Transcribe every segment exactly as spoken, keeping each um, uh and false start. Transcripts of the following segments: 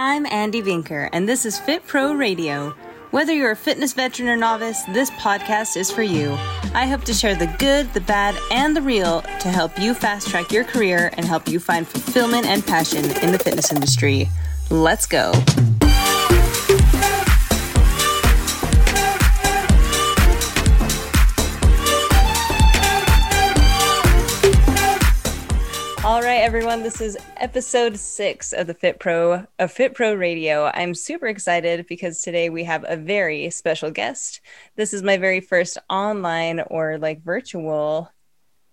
I'm Andy Vinker, and this is Fit Pro Radio. Whether you're a fitness veteran or novice, this podcast is for you. I hope to share the good, the bad, and the real to help you fast-track your career and help you find fulfillment and passion in the fitness industry. Let's go. All right, everyone, this is episode six of the Fit Pro of Fit Pro Radio. I'm super excited because today we have a very special guest. This is my very first online or like virtual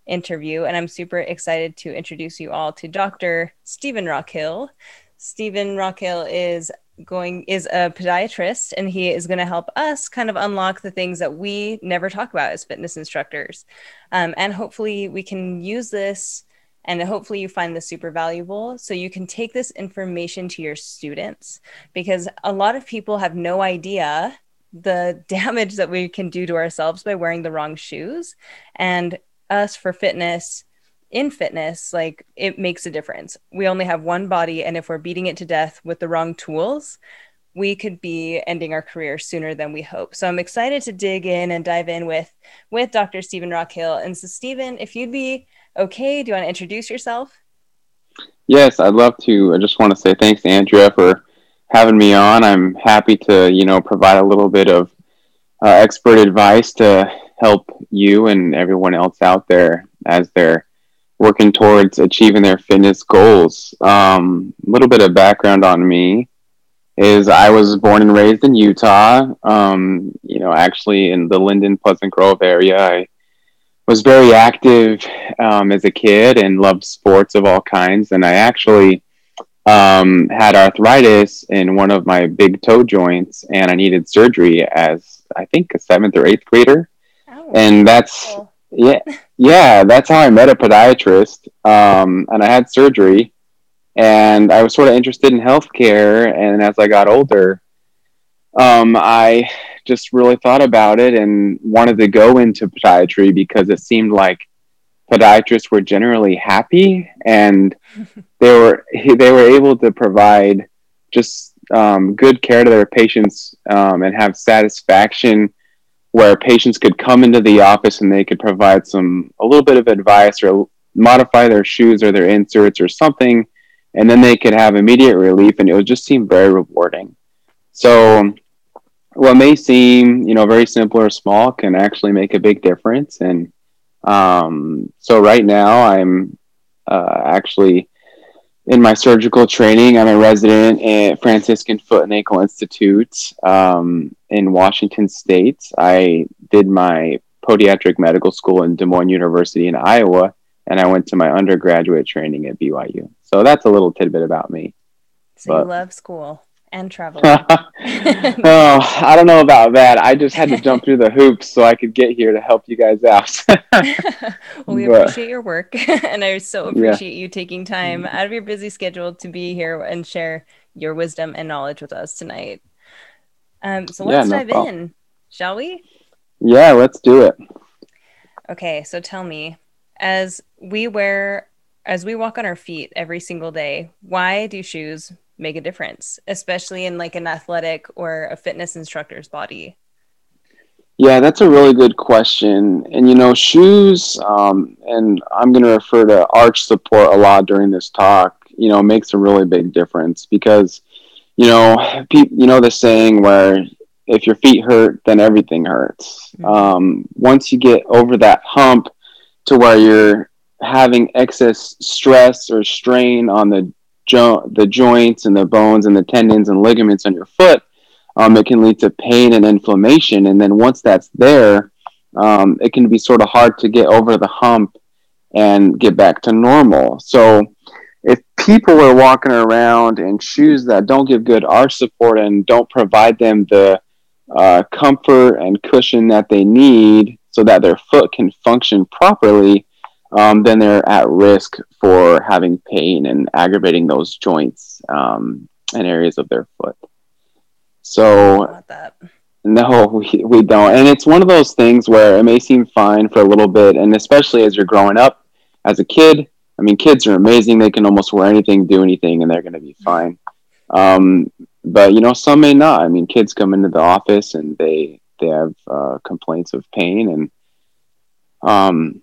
interview, and I'm super excited to introduce you all to Doctor Stephen Rockhill. Stephen Rockhill is going is a podiatrist, and he is going to help us kind of unlock the things that we never talk about as fitness instructors. Um, and hopefully we can use this. And hopefully you find this super valuable so you can take this information to your students, because a lot of people have no idea the damage that we can do to ourselves by wearing the wrong shoes. And us for fitness, in fitness, like it makes a difference. We only have one body, and if we're beating it to death with the wrong tools, we could be ending our career sooner than we hope. So I'm excited to dig in and dive in with, with Doctor Stephen Rockhill. And so Stephen, if you'd be okay, do you want to introduce yourself? Yes, I'd love to. I just want to say thanks, Andrea, for having me on. I'm happy to, you know, provide a little bit of uh, expert advice to help you and everyone else out there as they're working towards achieving their fitness goals. Um, a little bit of background on me is I was born and raised in Utah, um, you know, actually in the Linden, Pleasant Grove area. I was very active um, as a kid and loved sports of all kinds. And I actually um, had arthritis in one of my big toe joints, and I needed surgery as, I think, a seventh or eighth grader. Oh, and that's, cool. yeah, yeah, that's how I met a podiatrist. Um, and I had surgery. And I was sort of interested in healthcare, and as I got older, um, I just really thought about it and wanted to go into podiatry because it seemed like podiatrists were generally happy, and they were they were able to provide just um, good care to their patients um, and have satisfaction where patients could come into the office and they could provide some a little bit of advice or modify their shoes or their inserts or something. And then they could have immediate relief, and it would just seem very rewarding. So what may seem, you know, very simple or small can actually make a big difference. And um, so right now I'm uh, actually in my surgical training. I'm a resident at Franciscan Foot and Ankle Institute um, in Washington State. I did my podiatric medical school in Des Moines University in Iowa, and I went to my undergraduate training at B Y U. So that's a little tidbit about me. So but. You love school and travel. Oh, I don't know about that. I just had to jump through the hoops so I could get here to help you guys out. Well, we but, appreciate your work. And I so appreciate yeah. you taking time out of your busy schedule to be here and share your wisdom and knowledge with us tonight. Um, so let's yeah, no dive problem. in, shall we? Yeah, let's do it. Okay, so tell me, as we wear... As we walk on our feet every single day, why do shoes make a difference, especially in like an athletic or a fitness instructor's body? Yeah, that's a really good question. And, you know, shoes, um, and I'm going to refer to arch support a lot during this talk, you know, makes a really big difference because, you know, pe- you know, the saying where if your feet hurt, then everything hurts. Mm-hmm. Um, once you get over that hump to where you're having excess stress or strain on the jo- the joints and the bones and the tendons and ligaments on your foot, um, it can lead to pain and inflammation. And then once that's there, um, it can be sort of hard to get over the hump and get back to normal. So if people are walking around in shoes that don't give good arch support and don't provide them the uh, comfort and cushion that they need so that their foot can function properly, Um, then they're at risk for having pain and aggravating those joints um, and areas of their foot. So, that. no, we, we don't. And it's one of those things where it may seem fine for a little bit, and especially as you're growing up as a kid. I mean, kids are amazing. They can almost wear anything, do anything, and they're going to be fine. Um, but, you know, some may not. I mean, kids come into the office and they, they have uh, complaints of pain, and um,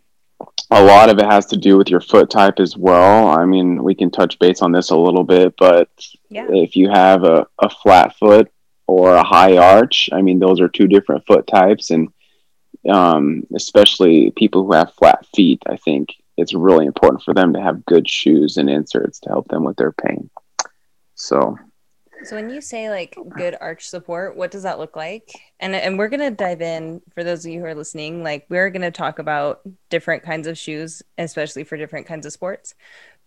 a lot of it has to do with your foot type as well. I mean, we can touch base on this a little bit, but yeah. if you have a, a flat foot or a high arch, I mean, those are two different foot types. And um, especially people who have flat feet, I think it's really important for them to have good shoes and inserts to help them with their pain. So, so when you say like good arch support, what does that look like? And and we're going to dive in for those of you who are listening, like we're going to talk about different kinds of shoes, especially for different kinds of sports.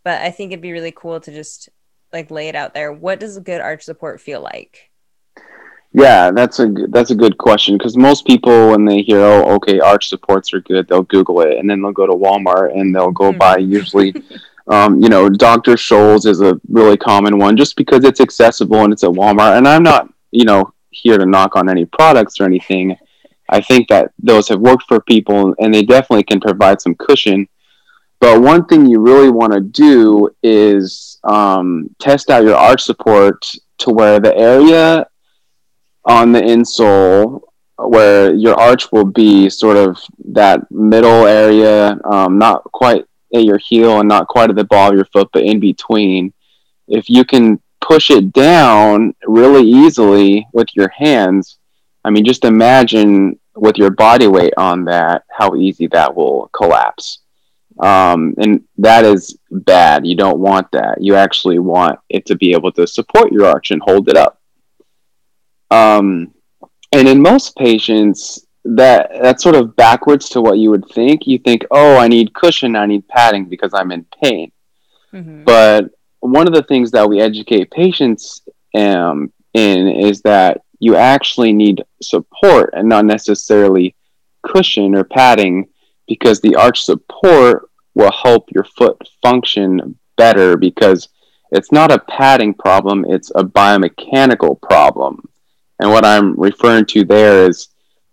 But I think it'd be really cool to just like lay it out there. What does a good arch support feel like? Yeah, that's a, that's a good question. Cause most people when they hear, oh, okay, arch supports are good, they'll Google it and then they'll go to Walmart and they'll go mm-hmm. buy usually, um, you know, Doctor Scholl's is a really common one just because it's accessible and it's at Walmart. And I'm not, you know, here to knock on any products or anything. I think that those have worked for people and they definitely can provide some cushion. But one thing you really want to do is um, test out your arch support to where the area on the insole where your arch will be sort of that middle area, um, not quite at your heel and not quite at the ball of your foot, but in between. If you can push it down really easily with your hands, I mean, just imagine with your body weight on that, how easy that will collapse. Um, and that is bad. You don't want that. You actually want it to be able to support your arch and hold it up. Um, and in most patients, that that's sort of backwards to what you would think. You think, oh, I need cushion, I need padding because I'm in pain. Mm-hmm. But one of the things that we educate patients um, in is that you actually need support and not necessarily cushion or padding, because the arch support will help your foot function better, because it's not a padding problem, it's a biomechanical problem. And what I'm referring to there is,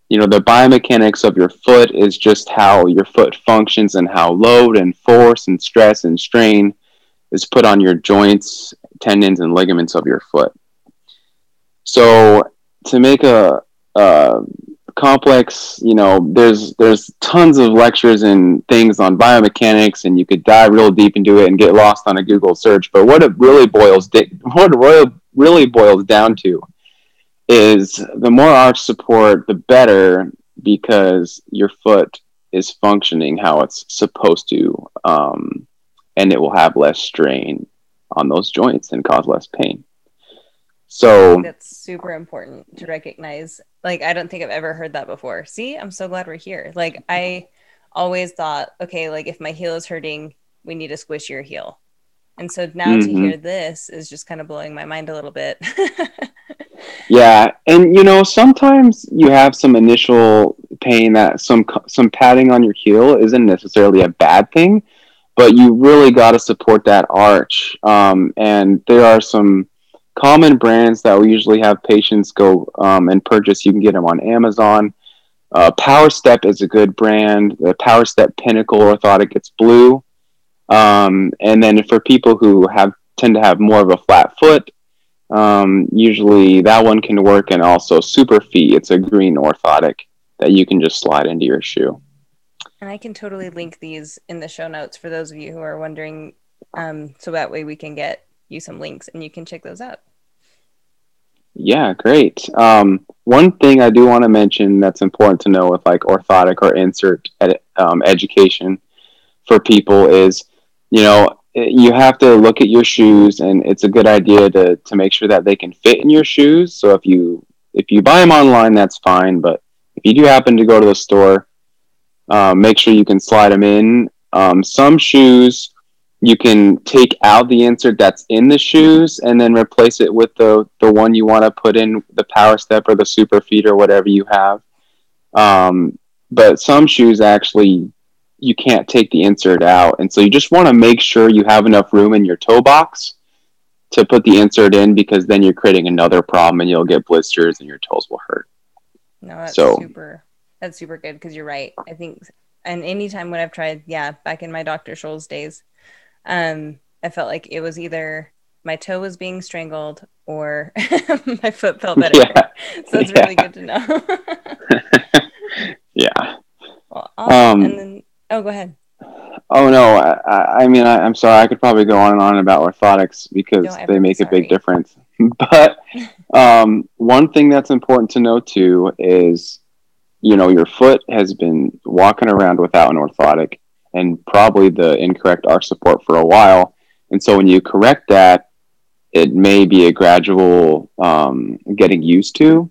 you know, the biomechanics of your foot is just how your foot functions and how load and force and stress and strain is put on your joints, tendons, and ligaments of your foot. So to make a, a complex, you know, there's there's tons of lectures and things on biomechanics, and you could dive real deep into it and get lost on a Google search. But what it really boils, what it really boils down to is the more arch support, the better, because your foot is functioning how it's supposed to, um, and it will have less strain on those joints and cause less pain. So that's super important to recognize. Like, I don't think I've ever heard that before. See, I'm so glad we're here. Like, I always thought, okay, like if my heel is hurting, we need to squish your heel. And so now mm-hmm. to hear this is just kind of blowing my mind a little bit. Yeah. And, you know, sometimes you have some initial pain that some some padding on your heel isn't necessarily a bad thing, but you really got to support that arch. Um, and there are some common brands that we usually have patients go um, and purchase. You can get them on Amazon. Uh, Power Step is a good brand. The Power Step Pinnacle Orthotic, it's blue. Um, and then for people who have tend to have more of a flat foot, um, usually that one can work. And also Superfeet, it's a green orthotic that you can just slide into your shoe. And I can totally link these in the show notes for those of you who are wondering, um, so that way we can get you some links and you can check those out. Yeah, great. Um, one thing I do want to mention that's important to know with like orthotic or insert ed- um, education for people is, you know, you have to look at your shoes, and it's a good idea to, to make sure that they can fit in your shoes. So if you if you buy them online, that's fine. But if you do happen to go to the store, uh, make sure you can slide them in. Um, some shoes, you can take out the insert that's in the shoes and then replace it with the, the one you want to put in, the Power Step or the Super Feet or whatever you have. Um, but some shoes actually, you can't take the insert out. And so you just want to make sure you have enough room in your toe box to put the insert in, because then you're creating another problem and you'll get blisters and your toes will hurt. No, that's so, super, that's super good. Cause you're right. I think, and anytime when I've tried, yeah, back in my Doctor Scholl's days, um, I felt like it was either my toe was being strangled or my foot felt better. Yeah. So it's yeah. really good to know. yeah. Well, um, and then, oh, go ahead. Oh, no. I, I mean, I, I'm sorry. I could probably go on and on about orthotics because no, they make sorry. a big difference. But um, one thing that's important to know, too, is, you know, your foot has been walking around without an orthotic and probably the incorrect arch support for a while. And so when you correct that, it may be a gradual um, getting used to.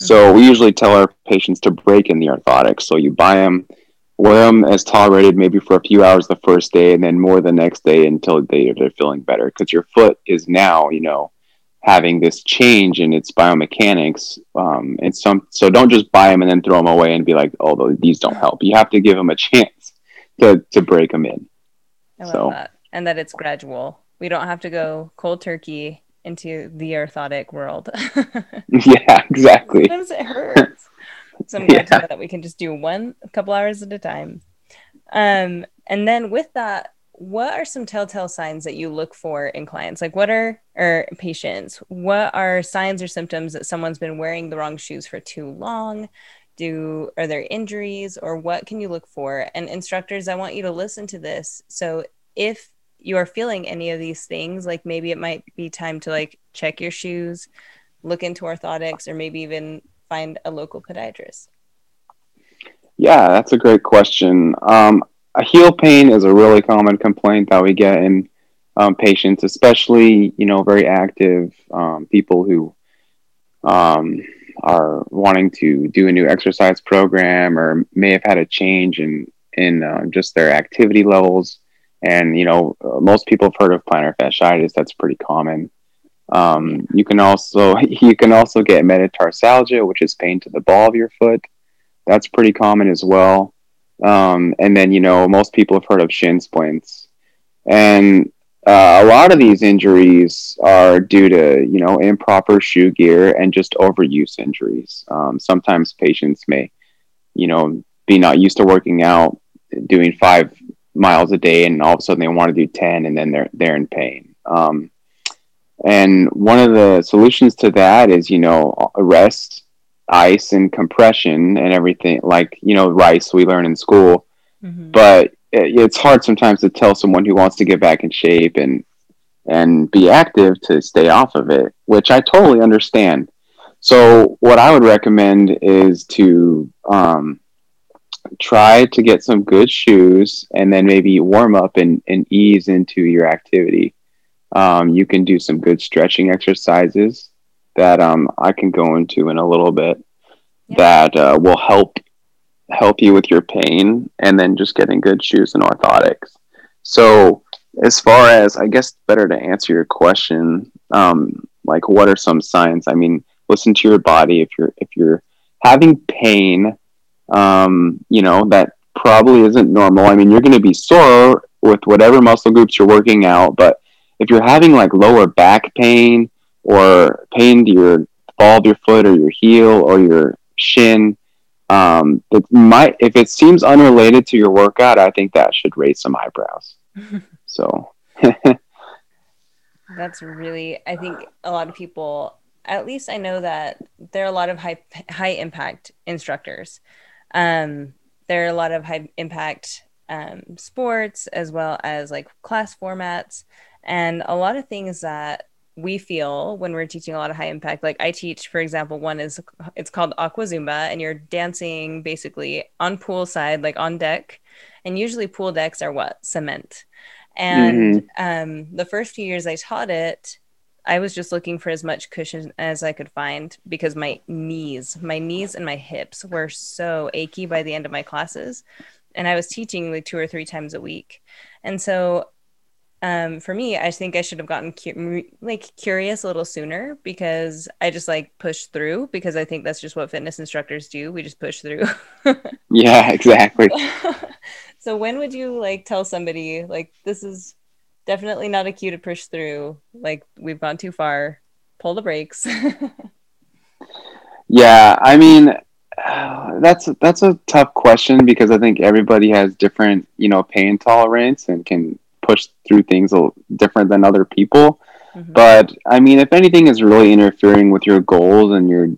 So we usually tell our patients to break in the orthotics. So you buy them, wear them as tolerated, maybe for a few hours the first day and then more the next day until they, they're feeling better. Because your foot is now, you know, having this change in its biomechanics. Um, and some, so don't just buy them and then throw them away and be like, oh, these don't help. You have to give them a chance to, to break them in. I love so. that. And that it's gradual. We don't have to go cold turkey into the orthotic world. Yeah, exactly. Sometimes it hurts. So I'm glad yeah. to know that we can just do one, a couple hours at a time. Um, and then with that, what are some telltale signs that you look for in clients? Like what are, or patients, what are signs or symptoms that someone's been wearing the wrong shoes for too long? Do, are there injuries or what can you look for? And instructors, I want you to listen to this. So if you are feeling any of these things, like maybe it might be time to like check your shoes, look into orthotics, or maybe even find a local podiatrist. Yeah, that's a great question. Um, a heel pain is a really common complaint that we get in um, patients, especially, you know, very active um, people who um, are wanting to do a new exercise program or may have had a change in, in uh, just their activity levels. And, you know, most people have heard of plantar fasciitis. That's pretty common. Um, you can also you can also get metatarsalgia, which is pain to the ball of your foot. That's pretty common as well. Um, and then, you know, most people have heard of shin splints. And uh, a lot of these injuries are due to, you know, improper shoe gear and just overuse injuries. Um, sometimes patients may, you know, be not used to working out, doing five miles a day, and all of a sudden they want to do ten, and then they're they're in pain. Um, and one of the solutions to that is, you know, rest, ice, and compression, and everything like, you know, rice we learn in school. Mm-hmm. But it, it's hard sometimes to tell someone who wants to get back in shape and and be active to stay off of it, which I totally understand. So what I would recommend is to um, try to get some good shoes and then maybe warm up and, and ease into your activity. Um, you can do some good stretching exercises that um, I can go into in a little bit yeah. that uh, will help help you with your pain, and then just getting good shoes and orthotics. So as far as, I guess, better to answer your question, um, like what are some signs? I mean, listen to your body. If you're if you're having pain, um you know, that probably isn't normal. I mean, you're going to be sore with whatever muscle groups you're working out, but if you're having like lower back pain or pain to your ball of your foot or your heel or your shin, um that might, if it seems unrelated to your workout, I think that should raise some eyebrows. So that's really, I think a lot of people, at least I know that there are a lot of high high impact instructors. Um, there are a lot of high impact um, sports, as well as like class formats, and a lot of things that we feel when we're teaching a lot of high impact. Like I teach, for example, one is, it's called Aqua Zumba, and you're dancing basically on poolside, like on deck. And usually pool decks are what? Cement. And mm-hmm. um, the first few years I taught it, I was just looking for as much cushion as I could find, because my knees, my knees and my hips were so achy by the end of my classes. And I was teaching like two or three times a week. And so um, for me, I think I should have gotten cu- like curious a little sooner, because I just like pushed through, because I think that's just what fitness instructors do. We just push through. Yeah, exactly. So when would you like tell somebody like, this is definitely not a cue to push through, like we've gone too far, pull the brakes? Yeah, I mean, that's that's a tough question, because I think everybody has different, you know, pain tolerance and can push through things a little different than other people. Mm-hmm. But I mean, if anything is really interfering with your goals and your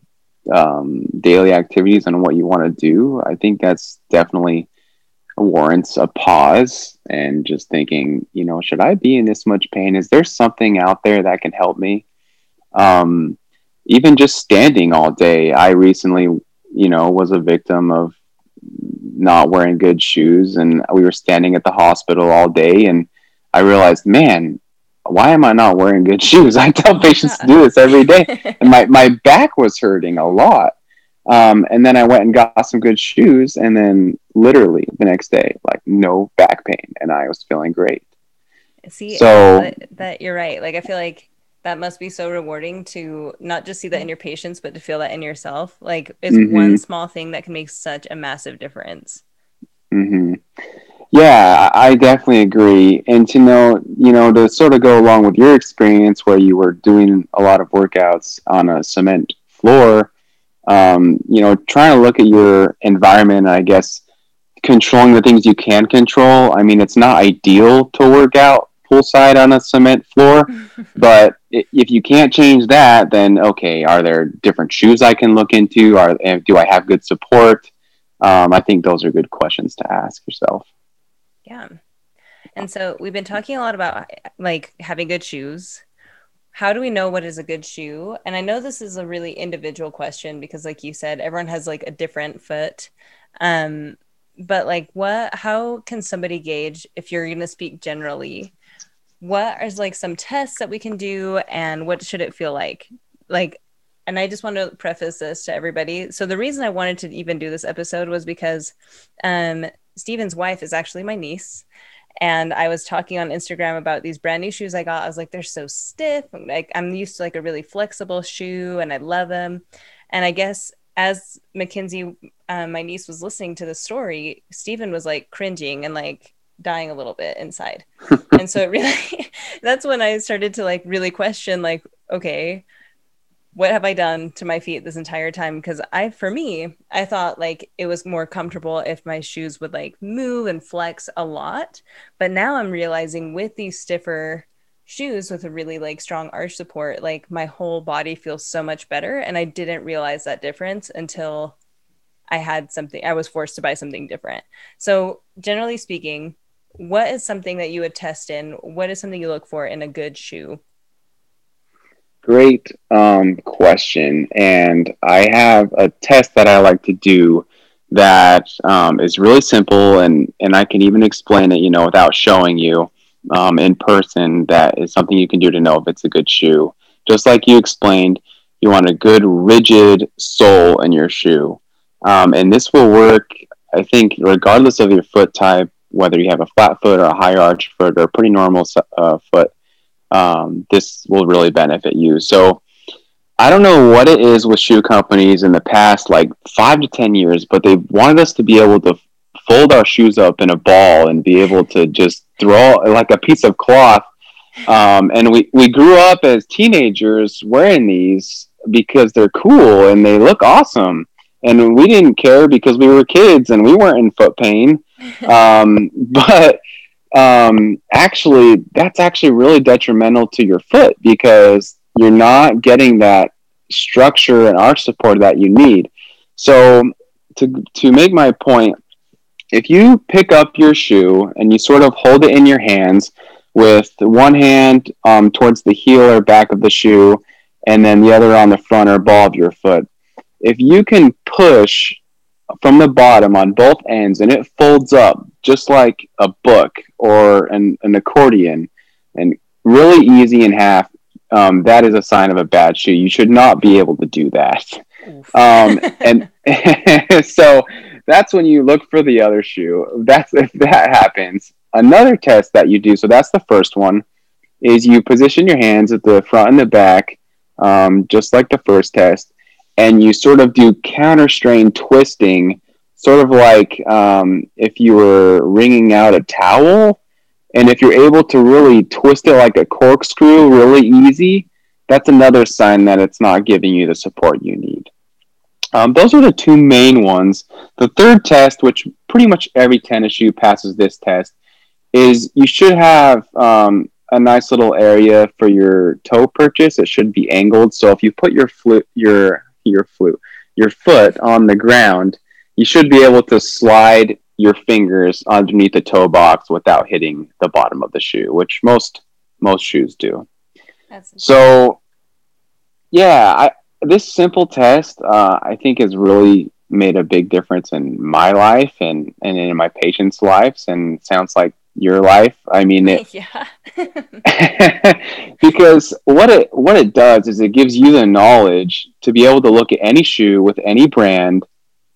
um, daily activities and what you want to do, I think that's definitely warrants a pause and just thinking, you know, should I be in this much pain? Is there something out there that can help me? Um, even just standing all day. I recently, you know, was a victim of not wearing good shoes, and we were standing at the hospital all day, and I realized, man, why am I not wearing good shoes? I tell patients to do this every day. And my, my back was hurting a lot. Um, and then I went and got some good shoes, and then literally the next day, like no back pain, and I was feeling great. See, so that, that you're right. Like, I feel like that must be so rewarding to not just see that in your patients, but to feel that in yourself. Like, it's mm-hmm. one small thing that can make such a massive difference. Mm-hmm. Yeah, I definitely agree. And to know, you know, to sort of go along with your experience where you were doing a lot of workouts on a cement floor, um, you know, trying to look at your environment, I guess, controlling the things you can control. I mean, it's not ideal to work out poolside on a cement floor, but if you can't change that, then okay, are there different shoes I can look into? Are, do I have good support? Um, I think those are good questions to ask yourself. Yeah. And so we've been talking a lot about like having good shoes. How do we know what is a good shoe? And I know this is a really individual question because like you said, everyone has like a different foot. Um, but like what, how can somebody gauge, if you're going to speak generally, what is like some tests that we can do and what should it feel like? Like, and I just want to preface this to everybody. So the reason I wanted to even do this episode was because, um, Stephen's wife is actually my niece. And I was talking on Instagram about these brand new shoes I got. I was like, they're so stiff. Like, I'm used to like a really flexible shoe and I love them. And I guess as Mackenzie, um, my niece, was listening to the story, Stephen was like cringing and like dying a little bit inside. And so it really, that's when I started to like really question like, okay, what have I done to my feet this entire time? Because I, for me, I thought like it was more comfortable if my shoes would like move and flex a lot. But now I'm realizing with these stiffer shoes with a really like strong arch support, like my whole body feels so much better. And I didn't realize that difference until I had something, I was forced to buy something different. So generally speaking, what is something that you would test in? What is something you look for in a good shoe? Great um, question. And I have a test that I like to do that um, is really simple, and, and I can even explain it, you know, without showing you um, in person. That is something you can do to know if it's a good shoe. Just like you explained, you want a good rigid sole in your shoe. Um, and this will work, I think, regardless of your foot type, whether you have a flat foot or a high arch foot or a pretty normal uh, foot. Um, this will really benefit you. So I don't know what it is with shoe companies in the past, like five to ten years, but they wanted us to be able to fold our shoes up in a ball and be able to just throw like a piece of cloth. Um, and we, we grew up as teenagers wearing these because they're cool and they look awesome. And we didn't care because we were kids and we weren't in foot pain. Um, but um actually that's actually really detrimental to your foot because you're not getting that structure and arch support that you need. So to to make my point, if you pick up your shoe and you sort of hold it in your hands with one hand um towards the heel or back of the shoe and then the other on the front or ball of your foot, if you can push from the bottom on both ends and it folds up just like a book or an, an accordion and really easy in half, um, that is a sign of a bad shoe. You should not be able to do that. Um, and so that's when you look for the other shoe. That's if that happens. Another test that you do, so that's the first one, is you position your hands at the front and the back, um, just like the first test. And you sort of do counter strain twisting, sort of like um, if you were wringing out a towel. And if you're able to really twist it like a corkscrew really easy, that's another sign that it's not giving you the support you need. Um, those are the two main ones. The third test, which pretty much every tennis shoe passes this test, is you should have um, a nice little area for your toe purchase. It should be angled. So if you put your flu- your your flute, your foot on the ground, you should be able to slide your fingers underneath the toe box without hitting the bottom of the shoe, which most most shoes do. That's so, yeah, I, this simple test, uh, I think, has really made a big difference in my life and, and in my patients' lives, and sounds like your life. I mean, it, yeah. Because what it what it does is it gives you the knowledge to be able to look at any shoe with any brand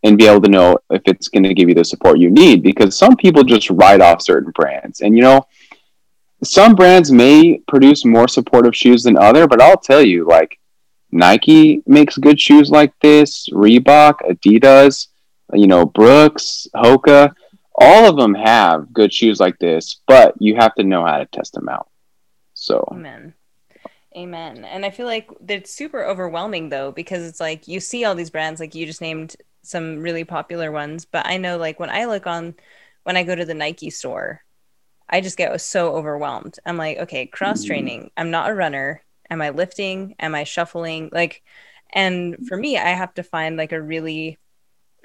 and be able to know if it's going to give you the support you need, because some people just write off certain brands. And, you know, some brands may produce more supportive shoes than other, but I'll tell you, like, Nike makes good shoes like this, Reebok, Adidas, you know, Brooks, Hoka. All of them have good shoes like this, but you have to know how to test them out. So, amen. Amen. And I feel like it's super overwhelming, though, because it's like you see all these brands, like you just named some really popular ones. But I know, like, when I look on, when I go to the Nike store, I just get so overwhelmed. I'm like, okay, cross training. I'm not a runner. Am I lifting? Am I shuffling? Like, and for me, I have to find like a really,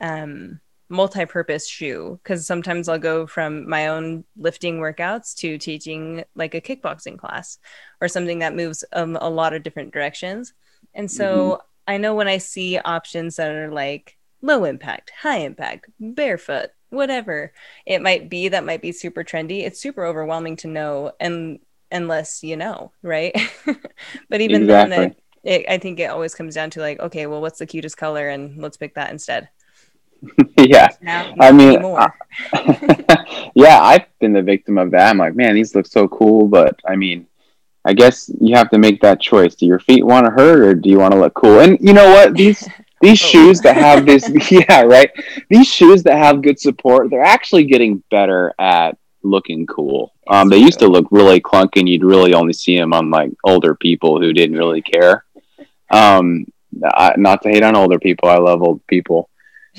um, multi-purpose shoe, because sometimes I'll go from my own lifting workouts to teaching like a kickboxing class or something that moves um, a lot of different directions. And so mm-hmm. I know when I see options that are like low impact, high impact, barefoot, whatever it might be, that might be super trendy, it's super overwhelming to know, and unless you know, right? But even exactly. then, it, it, I think it always comes down to like, okay, well, what's the cutest color, and let's pick that instead. Yeah, now, I mean, I, yeah, I've been the victim of that. I'm like, man, these look so cool, but I mean, I guess you have to make that choice. Do your feet want to hurt, or do you want to look cool? And you know what? These these oh. shoes that have this, yeah, right. These shoes that have good support, they're actually getting better at looking cool. Um, they used to look really clunky, and you'd really only see them on like older people who didn't really care. Um, not to hate on older people, I love old people.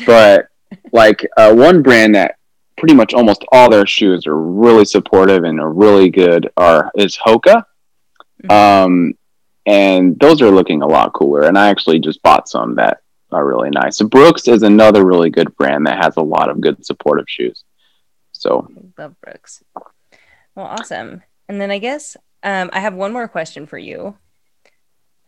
But like uh, one brand that pretty much almost all their shoes are really supportive and are really good are is Hoka. Mm-hmm. Um, and those are looking a lot cooler. And I actually just bought some that are really nice. So Brooks is another really good brand that has a lot of good supportive shoes. So I love Brooks. Well, awesome. And then I guess um, I have one more question for you.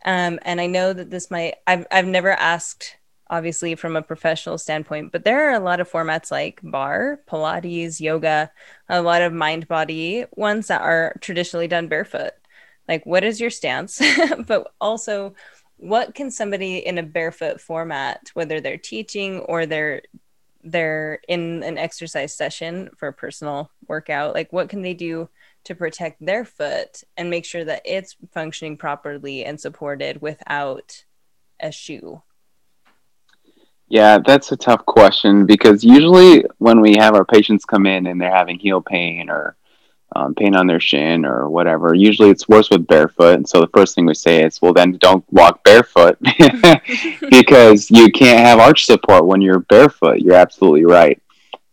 Um, and I know that this might, I've, I've never asked, obviously, from a professional standpoint, but there are a lot of formats like bar, Pilates, yoga, a lot of mind-body ones that are traditionally done barefoot. Like, what is your stance? But also, what can somebody in a barefoot format, whether they're teaching or they're they're in an exercise session for a personal workout, like, what can they do to protect their foot and make sure that it's functioning properly and supported without a shoe? Yeah, that's a tough question, because usually when we have our patients come in and they're having heel pain or um, pain on their shin or whatever, usually it's worse with barefoot. And so the first thing we say is, well, then don't walk barefoot because you can't have arch support when you're barefoot. You're absolutely right.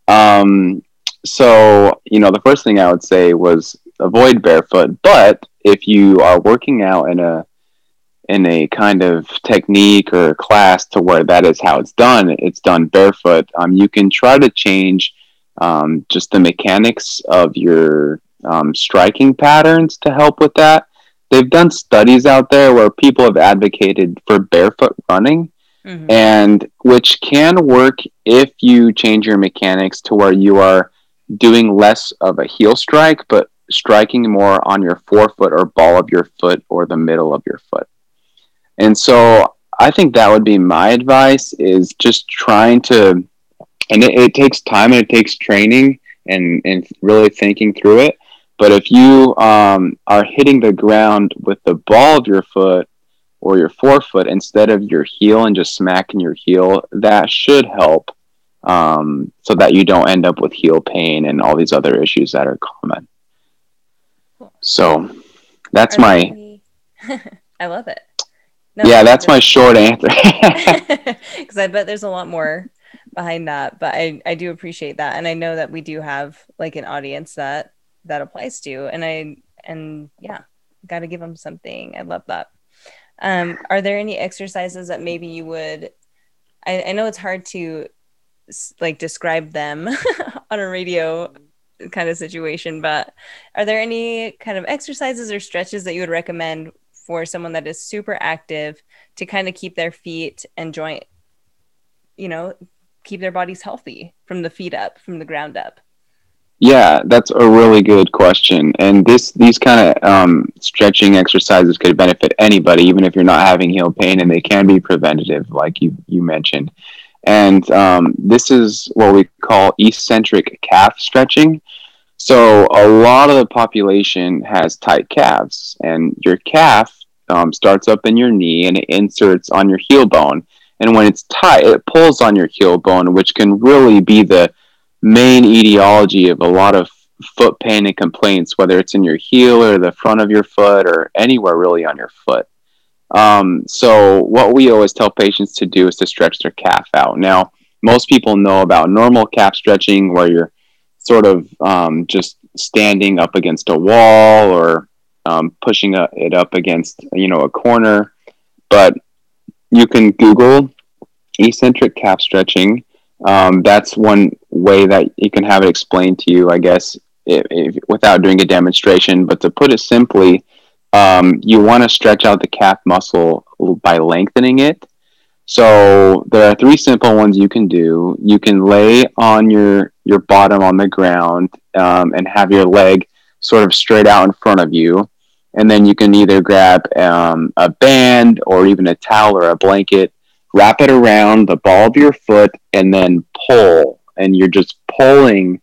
Um, so, you know, the first thing I would say was avoid barefoot. But if you are working out in a in a kind of technique or class to where that is how it's done, it's done barefoot, um, you can try to change um, just the mechanics of your um, striking patterns to help with that. They've done studies out there where people have advocated for barefoot running, mm-hmm. and which can work if you change your mechanics to where you are doing less of a heel strike, but striking more on your forefoot or ball of your foot or the middle of your foot. And so I think that would be my advice, is just trying to, and it, it takes time and it takes training and, and really thinking through it. But if you um, are hitting the ground with the ball of your foot or your forefoot instead of your heel and just smacking your heel, that should help um, so that you don't end up with heel pain and all these other issues that are common. So that's are my... We... I love it. No, yeah, that's my short answer. Because I bet there's a lot more behind that, but I, I do appreciate that. And I know that we do have like an audience that that applies to. And I and yeah, got to give them something. I love that. Um, are there any exercises that maybe you would, I, I know it's hard to like describe them on a radio kind of situation, but are there any kind of exercises or stretches that you would recommend for someone that is super active to kind of keep their feet and joint, you know, keep their bodies healthy from the feet up, from the ground up? Yeah, that's a really good question. And this, these kind of um, stretching exercises could benefit anybody, even if you're not having heel pain, and they can be preventative, like you, you mentioned. And um, this is what we call eccentric calf stretching. So a lot of the population has tight calves, and your calf um, starts up in your knee and it inserts on your heel bone. And when it's tight, it pulls on your heel bone, which can really be the main etiology of a lot of foot pain and complaints, whether it's in your heel or the front of your foot or anywhere really on your foot. Um, so what we always tell patients to do is to stretch their calf out. Now, most people know about normal calf stretching, where you're sort of um, just standing up against a wall or um, pushing a, it up against, you know, a corner. But you can Google eccentric calf stretching. Um, that's one way that you can have it explained to you, I guess, if, if, without doing a demonstration. But to put it simply, um, you want to stretch out the calf muscle by lengthening it. So there are three simple ones you can do. You can lay on your, your bottom on the ground um, and have your leg sort of straight out in front of you. And then you can either grab um, a band or even a towel or a blanket, wrap it around the ball of your foot, and then pull. And you're just pulling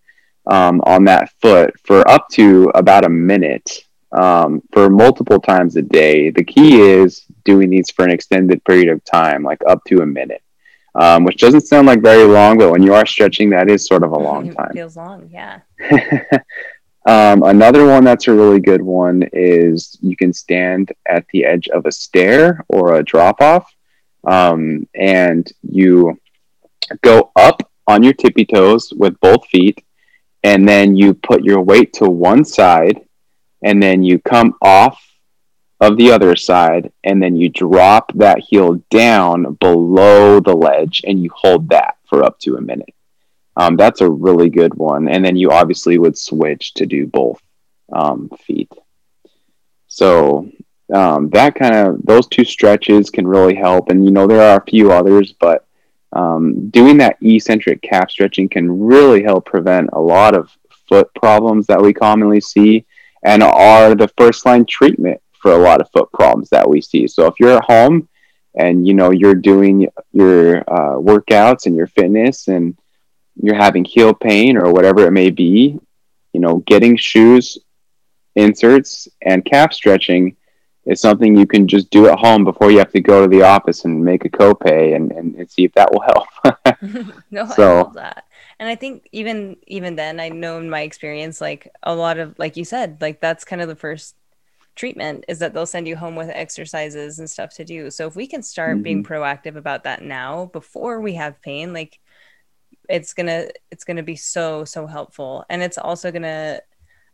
um, on that foot for up to about a minute um, for multiple times a day. The key is doing these for an extended period of time, like up to a minute, um, which doesn't sound like very long, but when you are stretching, that is sort of a long time. It feels long, yeah. Um, another one that's a really good one is you can stand at the edge of a stair or a drop-off, um, and you go up on your tippy toes with both feet, and then you put your weight to one side, and then you come off of the other side, and then you drop that heel down below the ledge, and you hold that for up to a minute. Um, that's a really good one. And then you obviously would switch to do both um, feet. So um, that kind of, those two stretches can really help. And, you know, there are a few others, but um, doing that eccentric calf stretching can really help prevent a lot of foot problems that we commonly see and are the first line treatment for a lot of foot problems that we see. So if you're at home and, you know, you're doing your uh, workouts and your fitness and you're having heel pain or whatever it may be, you know, getting shoes, inserts, and calf stretching is something you can just do at home before you have to go to the office and make a copay and, and, and see if that will help. no, so. I love that. And I think even, even then, I know in my experience, like a lot of, like you said, like that's kind of the first treatment is that they'll send you home with exercises and stuff to do. So if we can start mm-hmm. being proactive about that now before we have pain, like, it's going to, it's going to be so, so helpful. And it's also going to,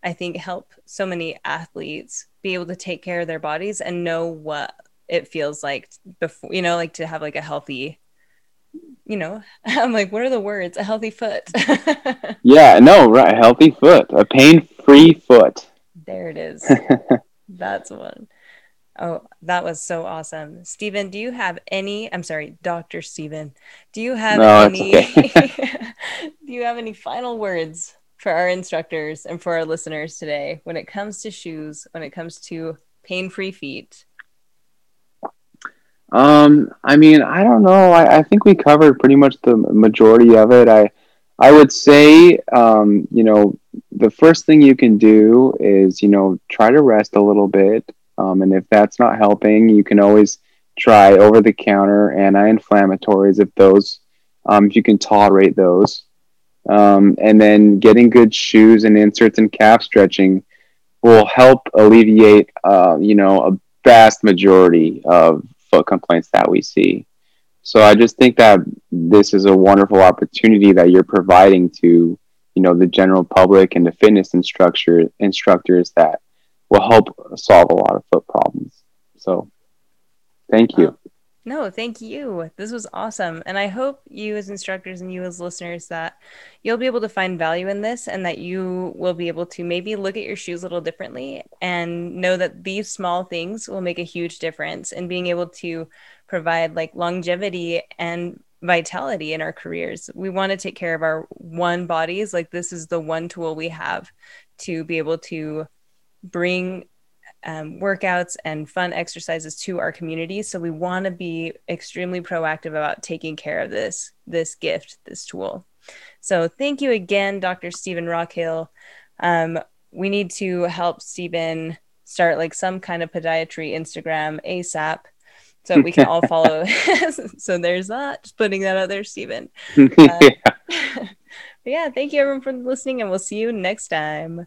I think, help so many athletes be able to take care of their bodies and know what it feels like before, you know, like to have like a healthy, you know, I'm like, what are the words? A healthy foot. yeah, no, right. A healthy foot, a pain-free foot. There it is. That's one. Oh, that was so awesome. Stephen, do you have any, I'm sorry, Doctor Stephen, do you have no, any, okay. do you have any final words for our instructors and for our listeners today when it comes to shoes, when it comes to pain-free feet? Um, I mean, I don't know. I, I think we covered pretty much the majority of it. I, I would say, um, you know, the first thing you can do is, you know, try to rest a little bit. Um, and if that's not helping, you can always try over-the-counter anti-inflammatories if those, um, if you can tolerate those. Um, and then getting good shoes and inserts and calf stretching will help alleviate, uh, you know, a vast majority of foot complaints that we see. So I just think that this is a wonderful opportunity that you're providing to, you know, the general public and the fitness instructor, instructors that will help solve a lot of foot problems. So thank you. No, thank you. This was awesome. And I hope you as instructors and you as listeners that you'll be able to find value in this and that you will be able to maybe look at your shoes a little differently and know that these small things will make a huge difference in being able to provide like longevity and vitality in our careers. We want to take care of our one bodies. Like this is the one tool we have to be able to bring Um, workouts and fun exercises to our community. So we want to be extremely proactive about taking care of this, this gift, this tool. So thank you again, Doctor Stephen Rockhill. Um, we need to help Stephen start like some kind of podiatry Instagram ASAP so we can all follow. So there's that, just putting that out there, Stephen. Uh, yeah. Yeah. Thank you everyone for listening and we'll see you next time.